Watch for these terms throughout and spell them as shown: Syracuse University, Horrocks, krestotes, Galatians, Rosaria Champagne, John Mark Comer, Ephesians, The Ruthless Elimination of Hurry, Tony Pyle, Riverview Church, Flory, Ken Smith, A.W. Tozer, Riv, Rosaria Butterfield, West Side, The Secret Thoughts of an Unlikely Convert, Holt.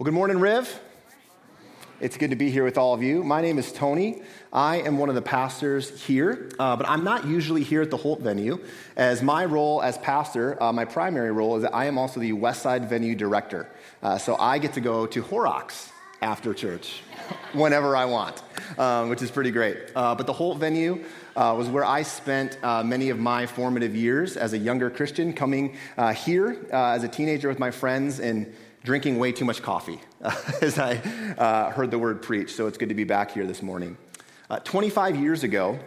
Well, good morning, Riv. It's good to be here with all of you. My name is Tony. I am one of the pastors here, but I'm not usually here at the Holt venue, as my role as pastor, my primary role, is that I am also the West Side venue director. So I get to go to Horrocks after church whenever I want, which is pretty great. But the Holt venue was where I spent many of my formative years as a younger Christian, coming here as a teenager with my friends and drinking way too much coffee as I heard the word preached. So it's good to be back here this morning. 25 years ago,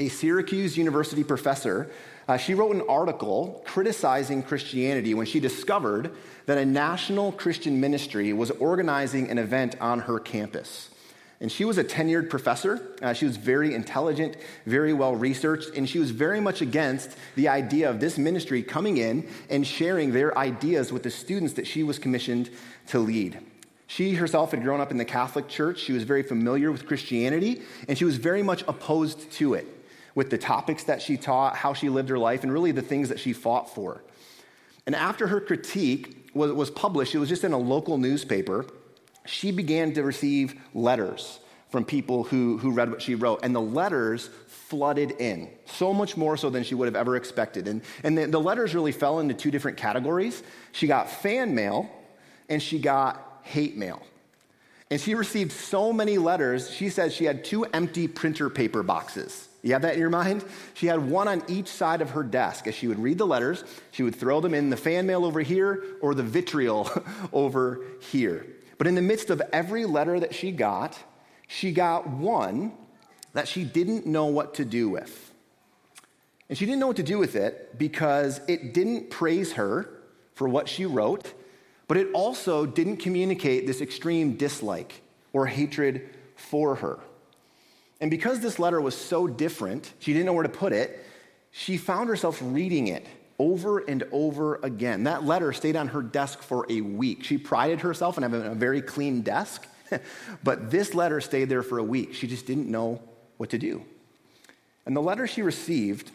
a Syracuse University professor, she wrote an article criticizing Christianity when she discovered that a national Christian ministry was organizing an event on her campus. And she was a tenured professor. She was very intelligent, very well-researched, and she was very much against the idea of this ministry coming in and sharing their ideas with the students that she was commissioned to lead. She herself had grown up in the Catholic Church. She was very familiar with Christianity, and she was very much opposed to it, with the topics that she taught, how she lived her life, and really the things that she fought for. And after her critique was published, it was just in a local newspaper, she began to receive letters from people who read what she wrote, and the letters flooded in, so much more so than she would have ever expected. And the letters really fell into two different categories. She got fan mail, and she got hate mail. And she received so many letters, she said she had two empty printer paper boxes. You have that in your mind? She had one on each side of her desk. As she would read the letters, she would throw them in the fan mail over here or the vitriol over here. But in the midst of every letter that she got one that she didn't know what to do with. And she didn't know what to do with it because it didn't praise her for what she wrote, but it also didn't communicate this extreme dislike or hatred for her. And because this letter was so different, she didn't know where to put it, she found herself reading it over and over again. That letter stayed on her desk for a week. She prided herself on having a very clean desk, but this letter stayed there for a week. She just didn't know what to do. And the letter she received,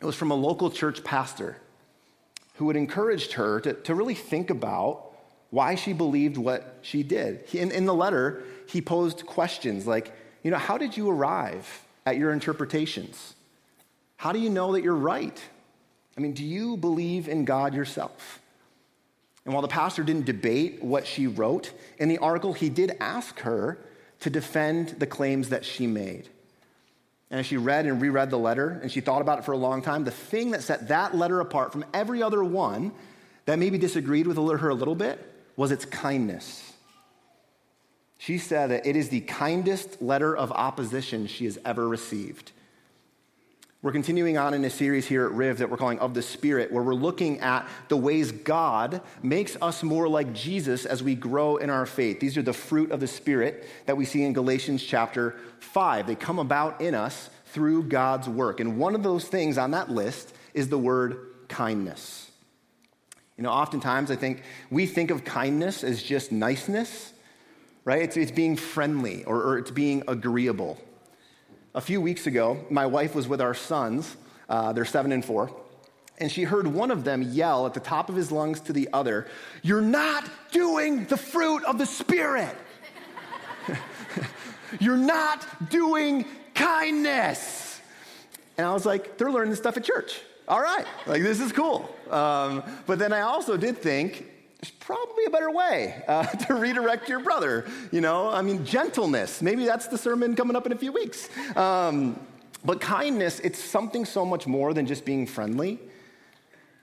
it was from a local church pastor who had encouraged her to really think about why she believed what she did. In the letter, he posed questions like, you know, how did you arrive at your interpretations? How do you know that you're right? I mean, do you believe in God yourself? And while the pastor didn't debate what she wrote in the article, he did ask her to defend the claims that she made. And as she read and reread the letter, and she thought about it for a long time, the thing that set that letter apart from every other one that maybe disagreed with her a little bit was its kindness. She said that it is the kindest letter of opposition she has ever received. We're continuing on in a series here at Riv that we're calling Of the Spirit, where we're looking at the ways God makes us more like Jesus as we grow in our faith. These are the fruit of the Spirit that we see in Galatians chapter 5. They come about in us through God's work. And one of those things on that list is the word kindness. You know, oftentimes I think we think of kindness as just niceness, right? It's being friendly or it's being agreeable. A few weeks ago, my wife was with our sons, they're 7 and 4, and she heard one of them yell at the top of his lungs to the other, "You're not doing the fruit of the Spirit. You're not doing kindness." And I was like, they're learning this stuff at church. All right, like this is cool. But then I also did think, there's probably a better way to redirect your brother, you know? I mean, gentleness. Maybe that's the sermon coming up in a few weeks. But kindness, it's something so much more than just being friendly.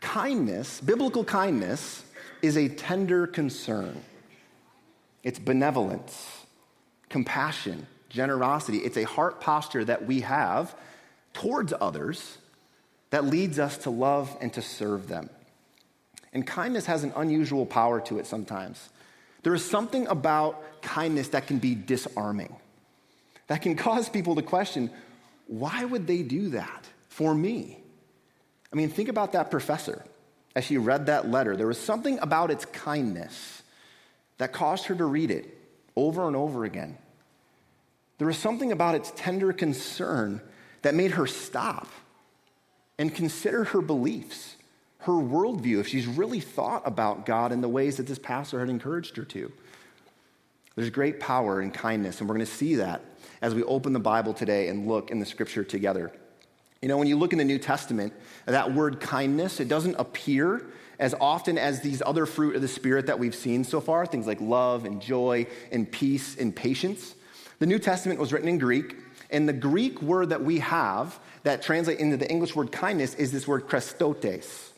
Kindness, biblical kindness, is a tender concern. It's benevolence, compassion, generosity. It's a heart posture that we have towards others that leads us to love and to serve them. And kindness has an unusual power to it sometimes. There is something about kindness that can be disarming, that can cause people to question, why would they do that for me? I mean, think about that professor. As she read that letter, there was something about its kindness that caused her to read it over and over again. There was something about its tender concern that made her stop and consider her beliefs, her worldview, if she's really thought about God in the ways that this pastor had encouraged her to. There's great power in kindness, and we're going to see that as we open the Bible today and look in the scripture together. You know, when you look in the New Testament, that word kindness, it doesn't appear as often as these other fruit of the Spirit that we've seen so far, things like love and joy and peace and patience. The New Testament was written in Greek, and the Greek word that we have that translates into the English word kindness is this word krestotes.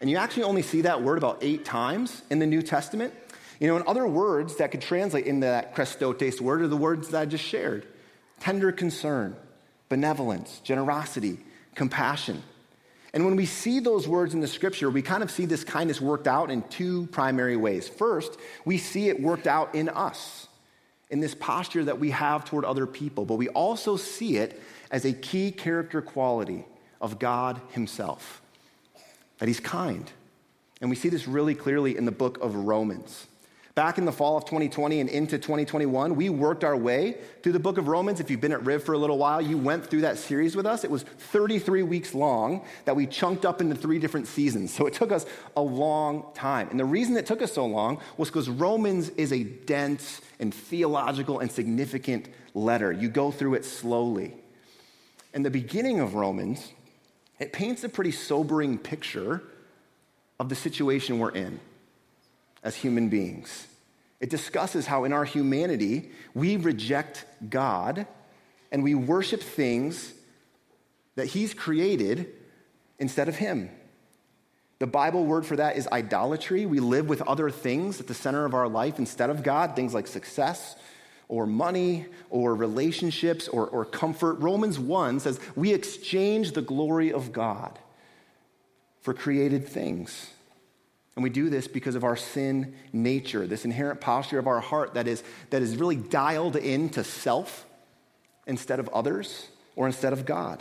And you actually only see that word about 8 times in the New Testament. You know, and other words that could translate into that krestotes word are the words that I just shared. Tender concern, benevolence, generosity, compassion. And when we see those words in the scripture, we kind of see this kindness worked out in 2 primary ways. First, we see it worked out in us, in this posture that we have toward other people, but we also see it as a key character quality of God himself, that he's kind. And we see this really clearly in the book of Romans. Back in the fall of 2020 and into 2021, we worked our way through the book of Romans. If you've been at Riv for a little while, you went through that series with us. It was 33 weeks long that we chunked up into 3 different seasons. So it took us a long time. And the reason it took us so long was because Romans is a dense and theological and significant letter. You go through it slowly. And the beginning of Romans, it paints a pretty sobering picture of the situation we're in as human beings. It discusses how in our humanity, we reject God and we worship things that he's created instead of him. The Bible word for that is idolatry. We live with other things at the center of our life instead of God, things like success or money or relationships or comfort. Romans 1 says, we exchange the glory of God for created things. And we do this because of our sin nature, this inherent posture of our heart that is really dialed into self instead of others or instead of God.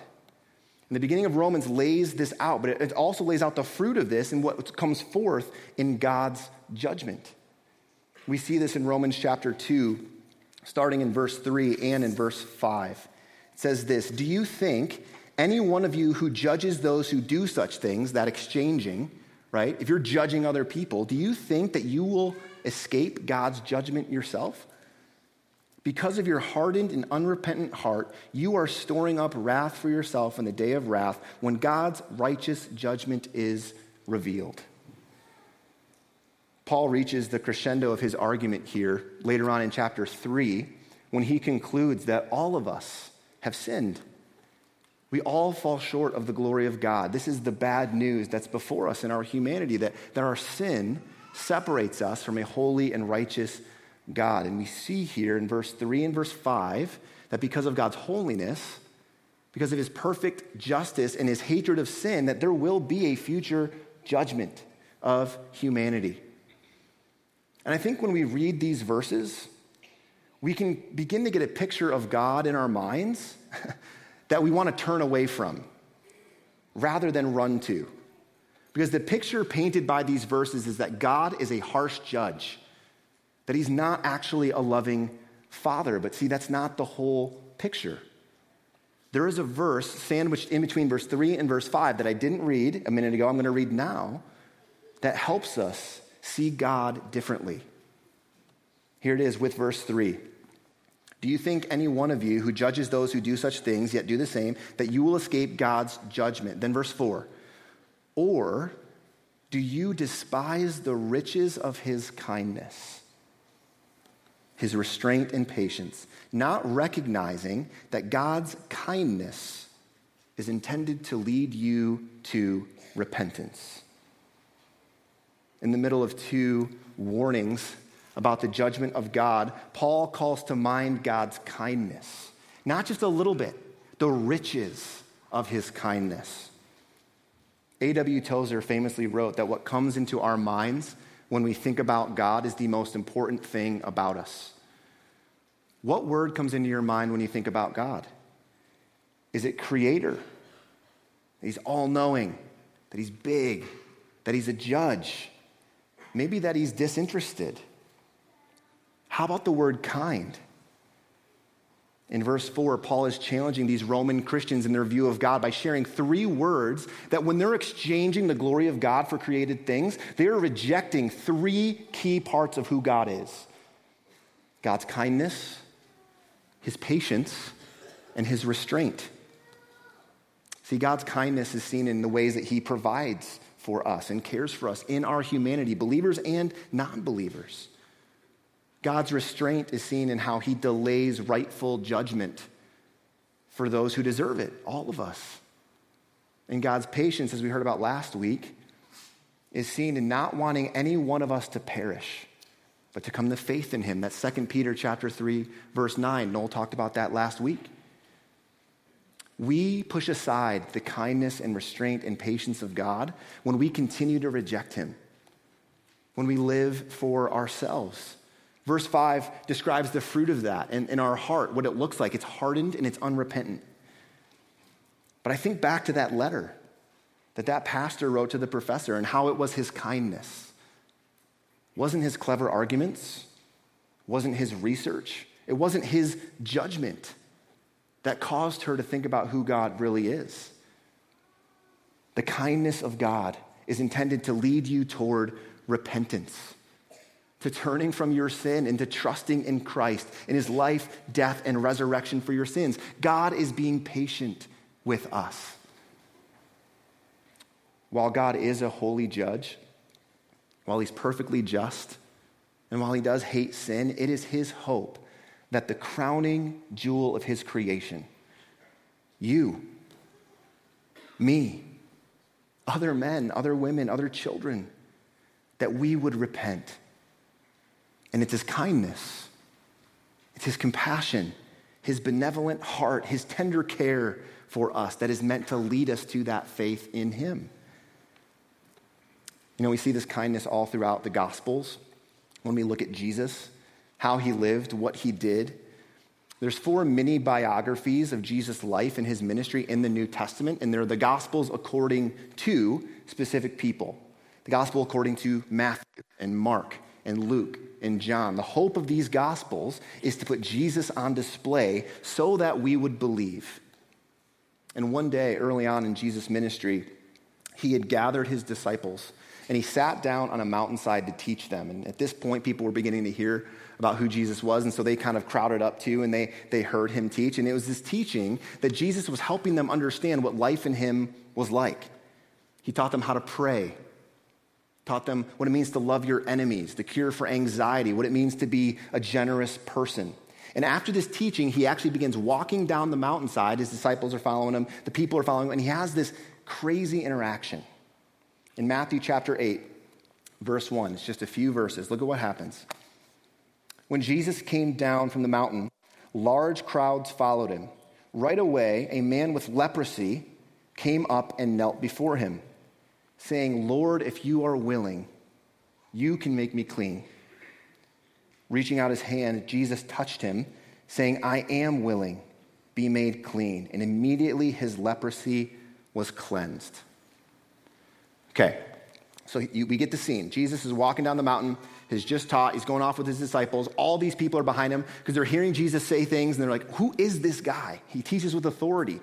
And the beginning of Romans lays this out, but it also lays out the fruit of this and what comes forth in God's judgment. We see this in Romans chapter 2, starting in verse 3 and in verse 5. It says this, "Do you think any one of you who judges those who do such things," that exchanging, right? If you're judging other people, do you think that you will escape God's judgment yourself? Because of your hardened and unrepentant heart, you are storing up wrath for yourself in the day of wrath when God's righteous judgment is revealed. Paul reaches the crescendo of his argument here later on in chapter 3 when he concludes that all of us have sinned. We all fall short of the glory of God. This is the bad news that's before us in our humanity, that our sin separates us from a holy and righteous God. And we see here in verse 3 and verse 5 that because of God's holiness, because of his perfect justice and his hatred of sin, that there will be a future judgment of humanity. And I think when we read these verses, we can begin to get a picture of God in our minds that we want to turn away from rather than run to. Because the picture painted by these verses is that God is a harsh judge, that he's not actually a loving father. But see, that's not the whole picture. There is a verse sandwiched in between verse 3 and verse 5 that I didn't read a minute ago, I'm going to read now, that helps us see God differently. Here it is with verse 3. Do you think any one of you who judges those who do such things yet do the same, that you will escape God's judgment? Then verse 4, or do you despise the riches of his kindness, his restraint and patience, not recognizing that God's kindness is intended to lead you to repentance? In the middle of 2 warnings about the judgment of God, Paul calls to mind God's kindness. Not just a little bit, the riches of his kindness. A.W. Tozer famously wrote that what comes into our minds when we think about God is the most important thing about us. What word comes into your mind when you think about God? Is it creator? That he's all-knowing, that he's big, that he's a judge, maybe that he's disinterested. How about the word kind? In verse 4, Paul is challenging these Roman Christians in their view of God by sharing 3 words that when they're exchanging the glory of God for created things, they're rejecting 3 key parts of who God is. God's kindness, his patience, and his restraint. See, God's kindness is seen in the ways that he provides for us and cares for us in our humanity, believers and non-believers. God's restraint is seen in how he delays rightful judgment for those who deserve it, all of us. And God's patience, as we heard about last week, is seen in not wanting any one of us to perish, but to come to faith in him. That's 2 Peter chapter 3, verse 9. Noel talked about that last week. We push aside the kindness and restraint and patience of God when we continue to reject him, when we live for ourselves. Verse 5 describes the fruit of that in our heart, what it looks like. It's hardened and it's unrepentant. But I think back to that letter that pastor wrote to the professor and how it was his kindness. Wasn't his clever arguments, wasn't his research, it wasn't his judgment that caused her to think about who God really is. The kindness of God is intended to lead you toward repentance, to turning from your sin and to trusting in Christ, in his life, death, and resurrection for your sins. God is being patient with us. While God is a holy judge, while he's perfectly just, and while he does hate sin, it is his hope that the crowning jewel of his creation, you, me, other men, other women, other children, that we would repent. And it's his kindness, it's his compassion, his benevolent heart, his tender care for us that is meant to lead us to that faith in him. You know, we see this kindness all throughout the Gospels. When we look at Jesus, how he lived, what he did. There's 4 mini biographies of Jesus' life and his ministry in the New Testament, and they're the Gospels according to specific people. The Gospel according to Matthew and Mark and Luke and John. The hope of these Gospels is to put Jesus on display so that we would believe. And one day, early on in Jesus' ministry, he had gathered his disciples and he sat down on a mountainside to teach them. And at this point, people were beginning to hear about who Jesus was, and so they kind of crowded up too, and they heard him teach. And it was this teaching that Jesus was helping them understand what life in him was like. He taught them how to pray, taught them what it means to love your enemies, the cure for anxiety, what it means to be a generous person. And after this teaching, he actually begins walking down the mountainside. His disciples are following him, the people are following him, and he has this crazy interaction. In Matthew chapter 8, verse 1, it's just a few verses. Look at what happens. When Jesus came down from the mountain, large crowds followed him. Right away, a man with leprosy came up and knelt before him, saying, "Lord, if you are willing, you can make me clean." Reaching out his hand, Jesus touched him, saying, "I am willing, be made clean." And immediately his leprosy was cleansed. Okay, so we get the scene. Jesus is walking down the mountain, has just taught, he's going off with his disciples. All these people are behind him because they're hearing Jesus say things, and they're like, who is this guy? He teaches with authority.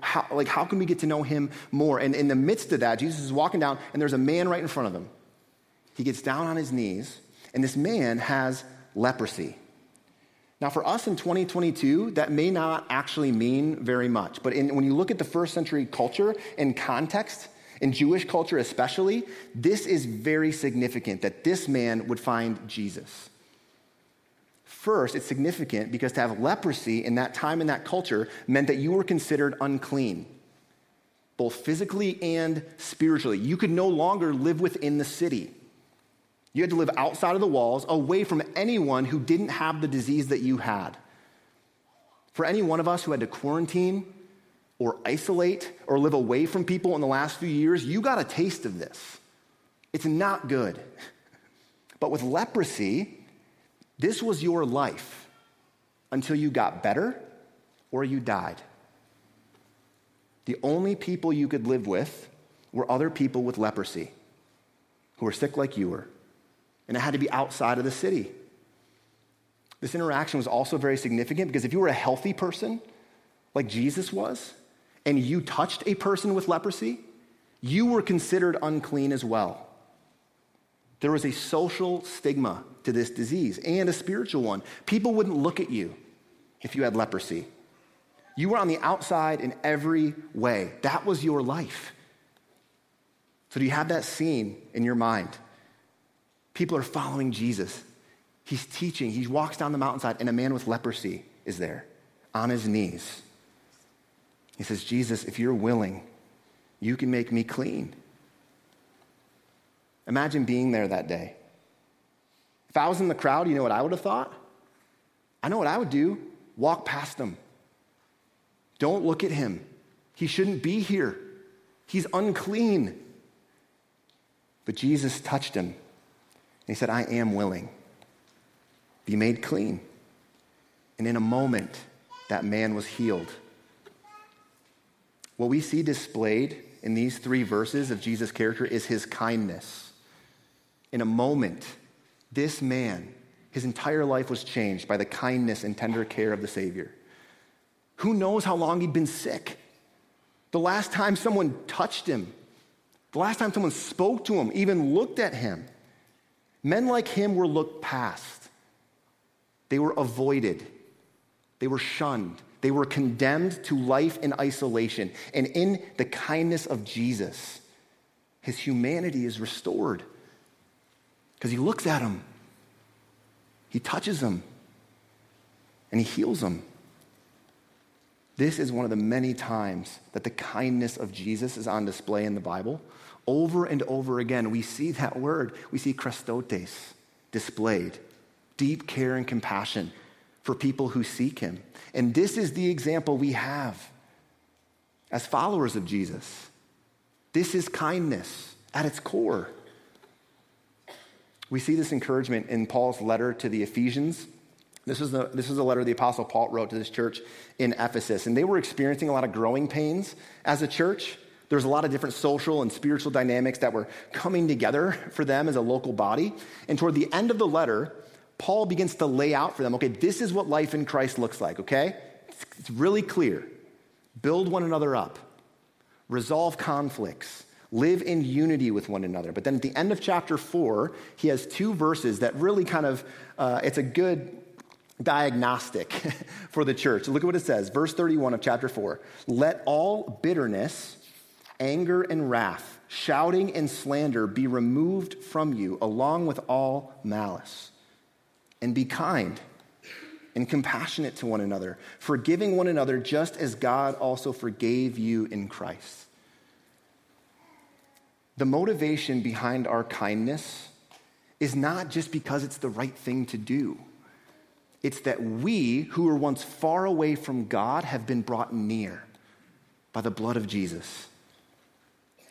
How can we get to know him more? And in the midst of that, Jesus is walking down, and there's a man right in front of him. He gets down on his knees, and this man has leprosy. Now, for us in 2022, that may not actually mean very much. But when you look at the first century culture and context, in Jewish culture especially, this is very significant that this man would find Jesus. First, it's significant because to have leprosy in that time and that culture meant that you were considered unclean, both physically and spiritually. You could no longer live within the city. You had to live outside of the walls, away from anyone who didn't have the disease that you had. For any one of us who had to quarantine or isolate or live away from people in the last few years, you got a taste of this. It's not good. But with leprosy, this was your life until you got better or you died. The only people you could live with were other people with leprosy who were sick like you were. And it had to be outside of the city. This interaction was also very significant because if you were a healthy person, like Jesus was, and you touched a person with leprosy, you were considered unclean as well. There was a social stigma to this disease and a spiritual one. People wouldn't look at you if you had leprosy. You were on the outside in every way. That was your life. So do you have that scene in your mind? People are following Jesus. He's teaching. He walks down the mountainside, and a man with leprosy is there on his knees. He says, Jesus, if you're willing, you can make me clean. Imagine being there that day. If I was in the crowd, you know what I would have thought? I know what I would do. Walk past him. Don't look at him. He shouldn't be here. He's unclean. But Jesus touched him, and he said, I am willing. Be made clean. And in a moment, that man was healed. What we see displayed in these three verses of Jesus' character is his kindness. In a moment, this man, his entire life was changed by the kindness and tender care of the Savior. Who knows how long he'd been sick? The last time someone touched him, the last time someone spoke to him, even looked at him, men like him were looked past. They were avoided. They were shunned. They were condemned to life in isolation. And in the kindness of Jesus, his humanity is restored because he looks at him, he touches him, and he heals him. This is one of the many times that the kindness of Jesus is on display in the Bible. Over and over again, we see that word. We see Christotes displayed, deep care and compassion for people who seek him. And this is the example we have as followers of Jesus. This is kindness at its core. We see this encouragement in Paul's letter to the Ephesians. This was a letter the Apostle Paul wrote to this church in Ephesus, and they were experiencing a lot of growing pains as a church. There was a lot of different social and spiritual dynamics that were coming together for them as a local body. And toward the end of the letter, Paul begins to lay out for them, okay, this is what life in Christ looks like, okay? It's really clear. Build one another up. Resolve conflicts. Live in unity with one another. But then at the end of chapter 4, he has two verses that really kind of, it's a good diagnostic for the church. Look at what it says. Verse 31 of chapter 4. Let all bitterness, anger, and wrath, shouting and slander be removed from you, along with all malice. And be kind and compassionate to one another, forgiving one another just as God also forgave you in Christ. The motivation behind our kindness is not just because it's the right thing to do. It's that we who were once far away from God have been brought near by the blood of Jesus.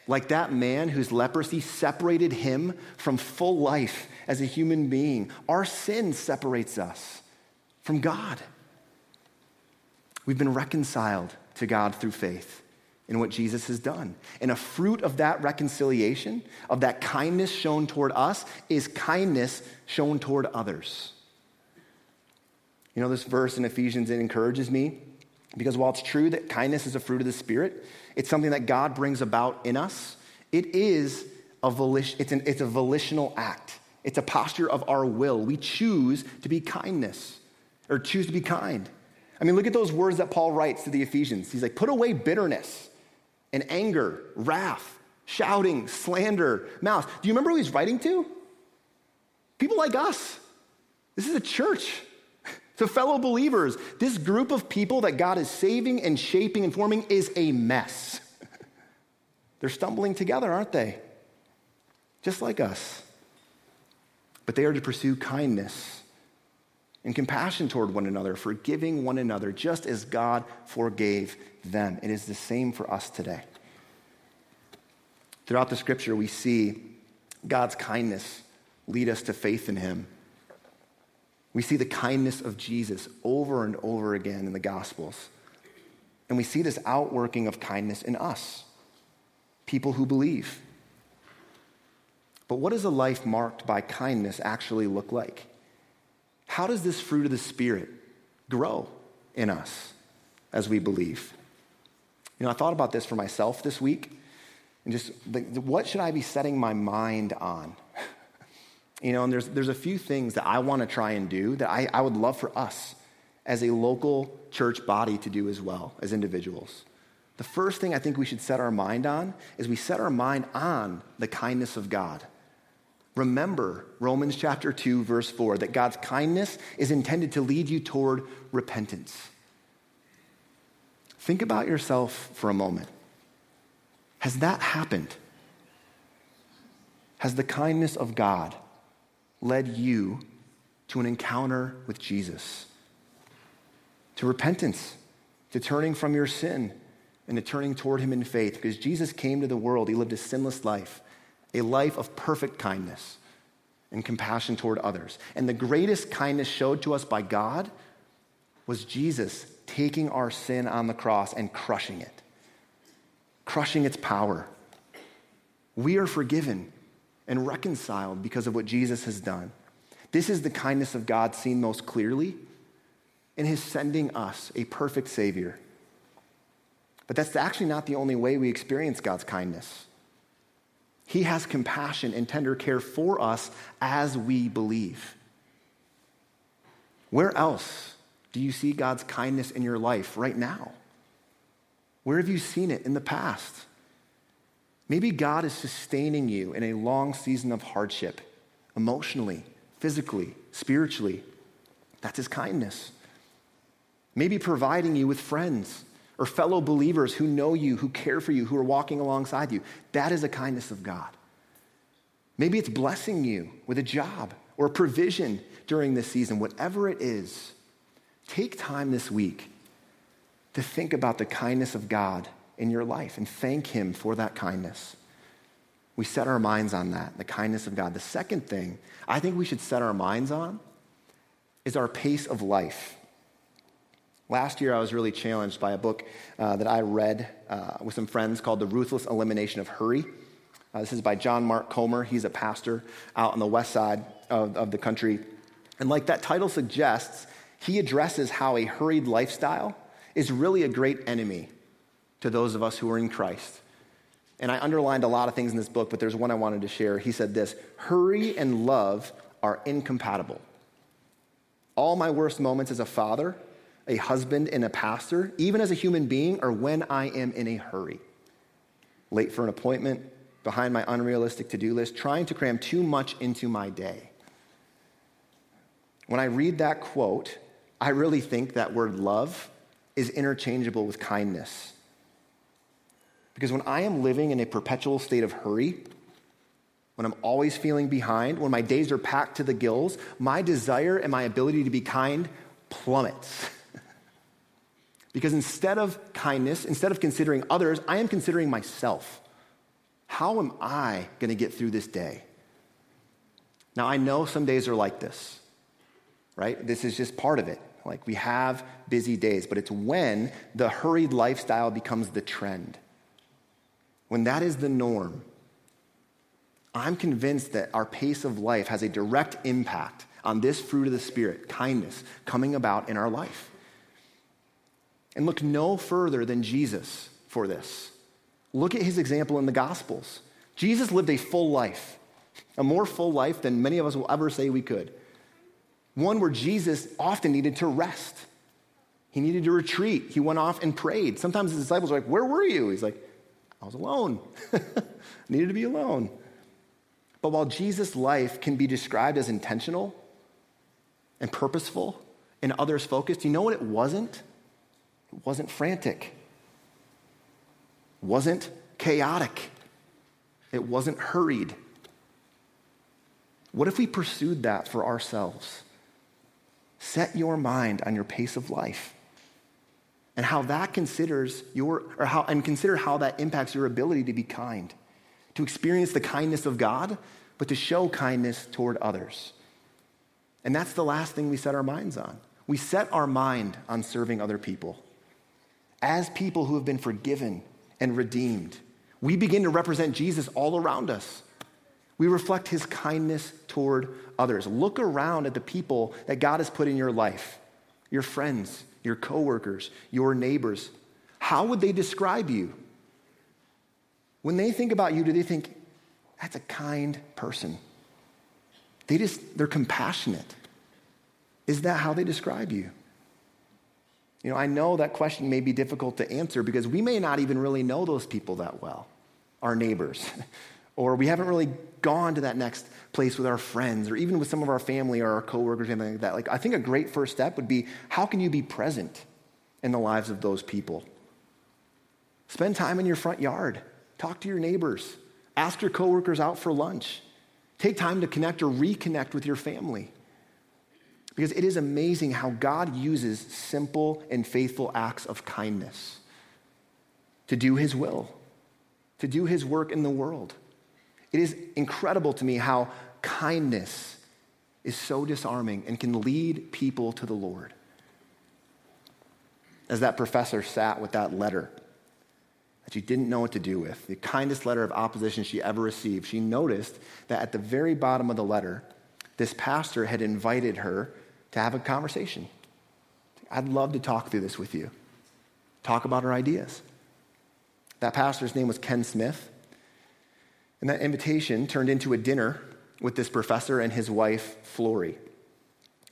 Like that man whose leprosy separated him from full life as a human being, our sin separates us from God. We've been reconciled to God through faith in what Jesus has done. And a fruit of that reconciliation, of that kindness shown toward us, is kindness shown toward others. You know, this verse in Ephesians, it encourages me because while it's true that kindness is a fruit of the Spirit, it's something that God brings about in us. It is a it's a volitional act. It's a posture of our will. We choose to be choose to be kind. I mean, look at those words that Paul writes to the Ephesians. He's like, put away bitterness and anger, wrath, shouting, slander, malice. Do you remember who he's writing to? People like us. This is a church. To fellow believers, this group of people that God is saving and shaping and forming is a mess. They're stumbling together, aren't they? Just like us. But they are to pursue kindness and compassion toward one another, forgiving one another just as God forgave them. It is the same for us today. Throughout the scripture, we see God's kindness lead us to faith in him. We see the kindness of Jesus over and over again in the Gospels. And we see this outworking of kindness in us, people who believe. But what does a life marked by kindness actually look like? How does this fruit of the Spirit grow in us as we believe? You know, I thought about this for myself this week, and just what should I be setting my mind on? You know, and there's a few things that I want to try and do that I would love for us as a local church body to do as well as individuals. The first thing I think we should set our mind on is we set our mind on the kindness of God. Remember Romans chapter 2, verse 4, that God's kindness is intended to lead you toward repentance. Think about yourself for a moment. Has that happened? Has the kindness of God led you to an encounter with Jesus, to repentance, to turning from your sin, and to turning toward him in faith? Because Jesus came to the world. He lived a sinless life, a life of perfect kindness and compassion toward others. And the greatest kindness showed to us by God was Jesus taking our sin on the cross and crushing it, crushing its power. We are forgiven and reconciled because of what Jesus has done. This is the kindness of God seen most clearly in his sending us a perfect Savior. But that's actually not the only way we experience God's kindness. He has compassion and tender care for us as we believe. Where else do you see God's kindness in your life right now? Where have you seen it in the past? Maybe God is sustaining you in a long season of hardship, emotionally, physically, spiritually. That's his kindness. Maybe providing you with friends or fellow believers who know you, who care for you, who are walking alongside you. That is the kindness of God. Maybe it's blessing you with a job or a provision during this season. Whatever it is, take time this week to think about the kindness of God in your life and thank him for that kindness. We set our minds on that, the kindness of God. The second thing I think we should set our minds on is our pace of life. Last year, I was really challenged by a book that I read with some friends called The Ruthless Elimination of Hurry. This is by John Mark Comer. He's a pastor out on the west side of the country. And like that title suggests, he addresses how a hurried lifestyle is really a great enemy to those of us who are in Christ. And I underlined a lot of things in this book, but there's one I wanted to share. He said this: hurry and love are incompatible. All my worst moments as a father, a husband, and a pastor, even as a human being, or when I am in a hurry. Late for an appointment, behind my unrealistic to-do list, trying to cram too much into my day. When I read that quote, I really think that word love is interchangeable with kindness. Because when I am living in a perpetual state of hurry, when I'm always feeling behind, when my days are packed to the gills, my desire and my ability to be kind plummets. Because instead of kindness, instead of considering others, I am considering myself. How am I going to get through this day? Now, I know some days are like this, right? This is just part of it. Like, we have busy days, but it's when the hurried lifestyle becomes the trend. When that is the norm, I'm convinced that our pace of life has a direct impact on this fruit of the Spirit, kindness, coming about in our life. And look no further than Jesus for this. Look at his example in the Gospels. Jesus lived a full life, a more full life than many of us will ever say we could. One where Jesus often needed to rest. He needed to retreat. He went off and prayed. Sometimes his disciples were like, "Where were you?" He's like, "I was alone." Needed to be alone. But while Jesus' life can be described as intentional and purposeful and others focused, you know what it wasn't? It wasn't frantic. It wasn't chaotic. It wasn't hurried. What if we pursued that for ourselves? Set your mind on your pace of life and how that considers your, or how, and consider how that impacts your ability to be kind, to experience the kindness of God, but to show kindness toward others. And that's the last thing we set our minds on. We set our mind on serving other people. As people who have been forgiven and redeemed, we begin to represent Jesus all around us. We reflect his kindness toward others. Look around at the people that God has put in your life, your friends, your coworkers, your neighbors. How would they describe you? When they think about you, do they think, "That's a kind person"? They're compassionate. Is that how they describe you? You know, I know that question may be difficult to answer because we may not even really know those people that well, our neighbors, or we haven't really gone to that next place with our friends or even with some of our family or our coworkers or anything like that. Like, I think a great first step would be, how can you be present in the lives of those people? Spend time in your front yard. Talk to your neighbors. Ask your coworkers out for lunch. Take time to connect or reconnect with your family. Because it is amazing how God uses simple and faithful acts of kindness to do his will, to do his work in the world. It is incredible to me how kindness is so disarming and can lead people to the Lord. As that professor sat with that letter that she didn't know what to do with, the kindest letter of opposition she ever received, she noticed that at the very bottom of the letter, this pastor had invited her to have a conversation. I'd love to talk through this with you. Talk about her ideas. That pastor's name was Ken Smith. And that invitation turned into a dinner with this professor and his wife, Flory.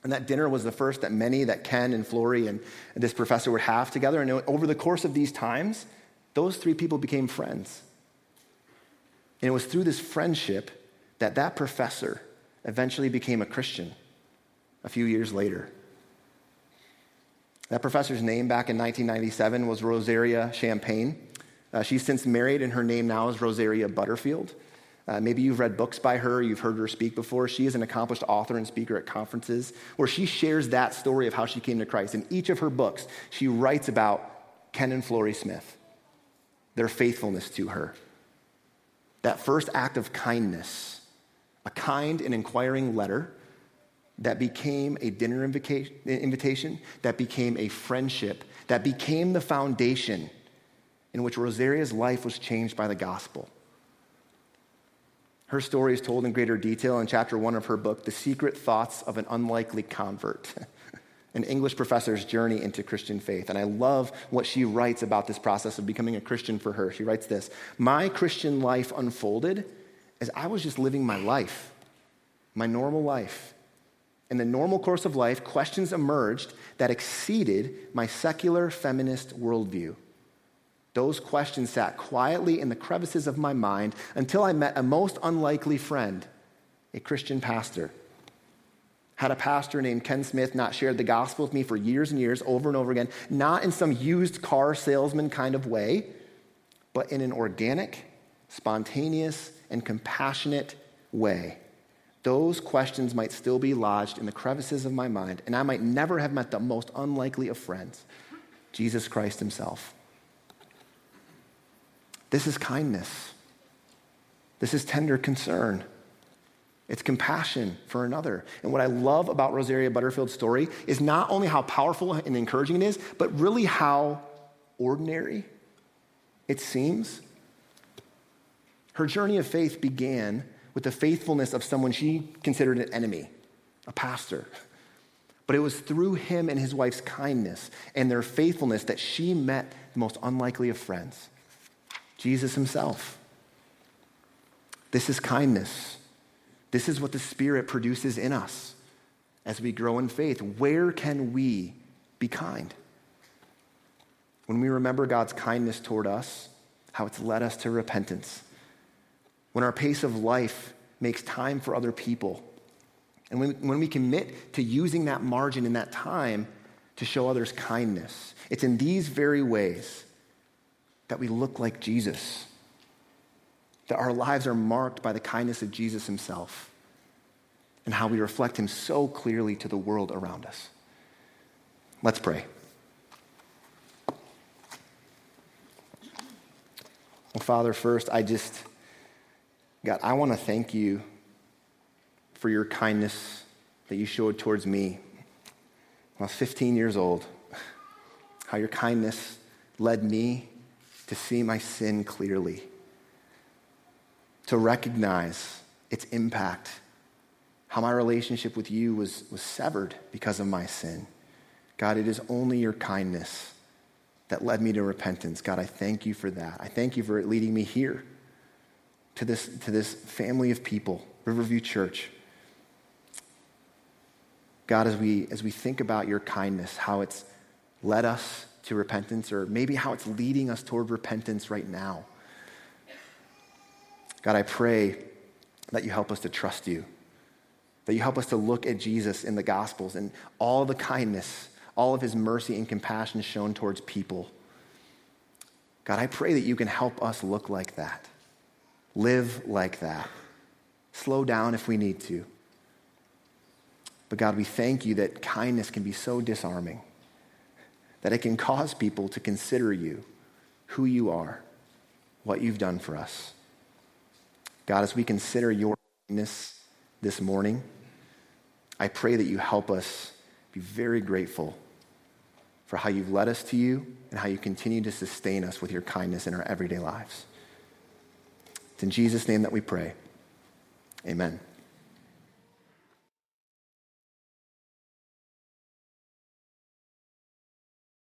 And that dinner was the first that many that Ken and Flory and this professor would have together. And over the course of these times, those three people became friends. And it was through this friendship that that professor eventually became a Christian a few years later. That professor's name back in 1997 was Rosaria Champagne. She's since married, and her name now is Rosaria Butterfield. Maybe you've read books by her, you've heard her speak before. She is an accomplished author and speaker at conferences where she shares that story of how she came to Christ. In each of her books, she writes about Ken and Flory Smith, their faithfulness to her. That first act of kindness, a kind and inquiring letter that became a dinner invitation, that became a friendship, that became the foundation in which Rosaria's life was changed by the gospel. Her story is told in greater detail in chapter 1 of her book, The Secret Thoughts of an Unlikely Convert, an English professor's journey into Christian faith. And I love what she writes about this process of becoming a Christian for her. She writes this: "My Christian life unfolded as I was just living my life, my normal life. In the normal course of life, questions emerged that exceeded my secular feminist worldview. Those questions sat quietly in the crevices of my mind until I met a most unlikely friend, a Christian pastor. Had a pastor named Ken Smith not shared the gospel with me for years and years, over and over again, not in some used car salesman kind of way, but in an organic, spontaneous, and compassionate way, those questions might still be lodged in the crevices of my mind, and I might never have met the most unlikely of friends, Jesus Christ himself." This is kindness. This is tender concern. It's compassion for another. And what I love about Rosaria Butterfield's story is not only how powerful and encouraging it is, but really how ordinary it seems. Her journey of faith began with the faithfulness of someone she considered an enemy, a pastor. But it was through him and his wife's kindness and their faithfulness that she met the most unlikely of friends, Jesus himself. This is kindness. This is what the Spirit produces in us as we grow in faith. Where can we be kind? When we remember God's kindness toward us, how it's led us to repentance. When our pace of life makes time for other people. And when we commit to using that margin in that time to show others kindness. It's in these very ways that we look like Jesus, that our lives are marked by the kindness of Jesus himself and how we reflect him so clearly to the world around us. Let's pray. Well, Father, first, God, I want to thank you for your kindness that you showed towards me when I was 15 years old, how your kindness led me to see my sin clearly, to recognize its impact, how my relationship with you was severed because of my sin. God, it is only your kindness that led me to repentance. God, I thank you for that. I thank you for leading me here to this family of people, Riverview Church. God, as we think about your kindness, how it's led us to repentance, or maybe how it's leading us toward repentance right now. God, I pray that you help us to trust you, that you help us to look at Jesus in the Gospels and all the kindness, all of his mercy and compassion shown towards people. God, I pray that you can help us look like that, live like that, slow down if we need to. But God, we thank you that kindness can be so disarming, that it can cause people to consider you, who you are, what you've done for us. God, as we consider your kindness this morning, I pray that you help us be very grateful for how you've led us to you and how you continue to sustain us with your kindness in our everyday lives. It's in Jesus' name that we pray. Amen.